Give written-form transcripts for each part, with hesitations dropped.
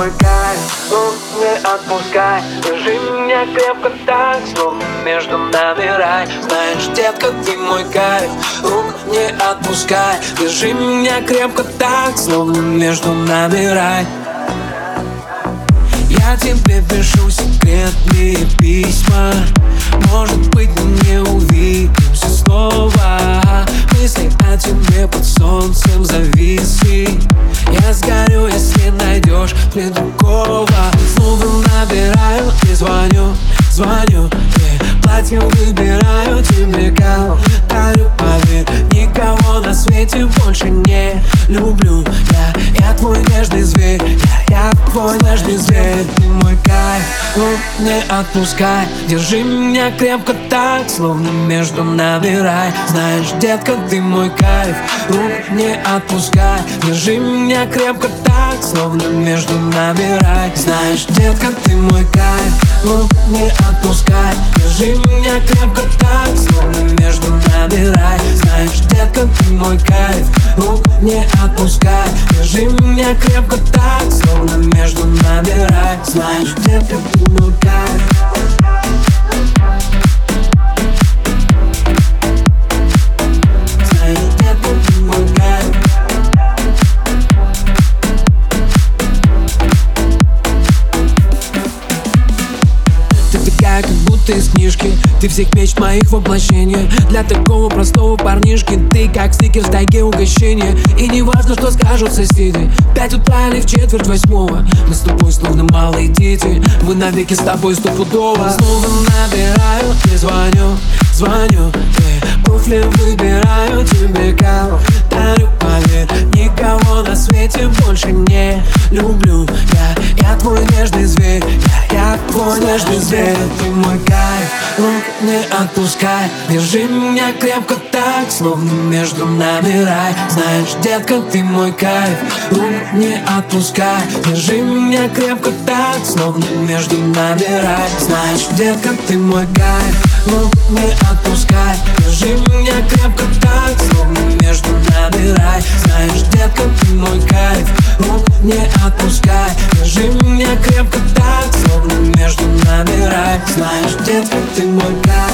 мой кайф, ну не отпускай. Держи меня крепко так, словно между нами рай. Знаешь, детка, ты мой кайф, рук не отпускай. Держи меня крепко так, словно между нами рай. Я тебе пишу секретные письма. Может быть, мы не увидимся снова. Мысли о тебе под солнцем зависли. Я сгорю, если найдешь мне другого. Снова набираю и звоню. И платье выбираю тебе, кого дарю, поверь. Никого на свете больше не люблю. Я твой нежный зверь. Я твой нежный зверь. Ты мой кайф, ну не отпускай. Держи меня крепко так, словно между нами рай. Знаешь, детка, ты мой кайф, рук не отпускай. Держи меня крепко так, словно между нами рай. Знаешь, детка, ты мой кайф, рук не отпускай. Держи меня крепко так, словно между нами рай. Знаешь, детка, ты мой кайф, рук не отпускай. Держи меня крепко так, словно между нами рай. Знаешь, детка, ты мой кайф. Как будто из книжки, ты всех мечт моих воплощение. Для такого простого парнишки ты как стикер в тайге угощение. И не важно, что скажут соседи, 5 утра или в 7:45. Мы с тобой словно малые дети, мы навеки с тобой стопудово. Снова набираю и звоню. Туфли выбираю тебе, кого дарю, поверь. Никого на свете больше не люблю. Я твой нежный зверь. Я твой нежный зверь. Ты мой кайф, рук не отпускай. Держи меня крепко так, словно между нами рай. Знаешь, детка, ты мой кайф, рук не отпускай. Держи меня крепко так, словно между нами рай. Знаешь, детка, ты мой кайф, рук не отпускай. Держи меня крепко так, словно между нами рай. Знаешь, детка, ты мой кайф, рук не отпускай. Держи меня крепко так, словно между нами рай. Знаешь, детка, ты мой кайф.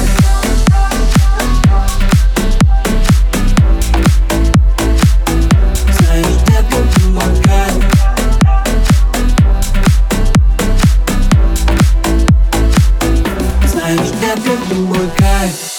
Знаешь, детка, ты мой кайф.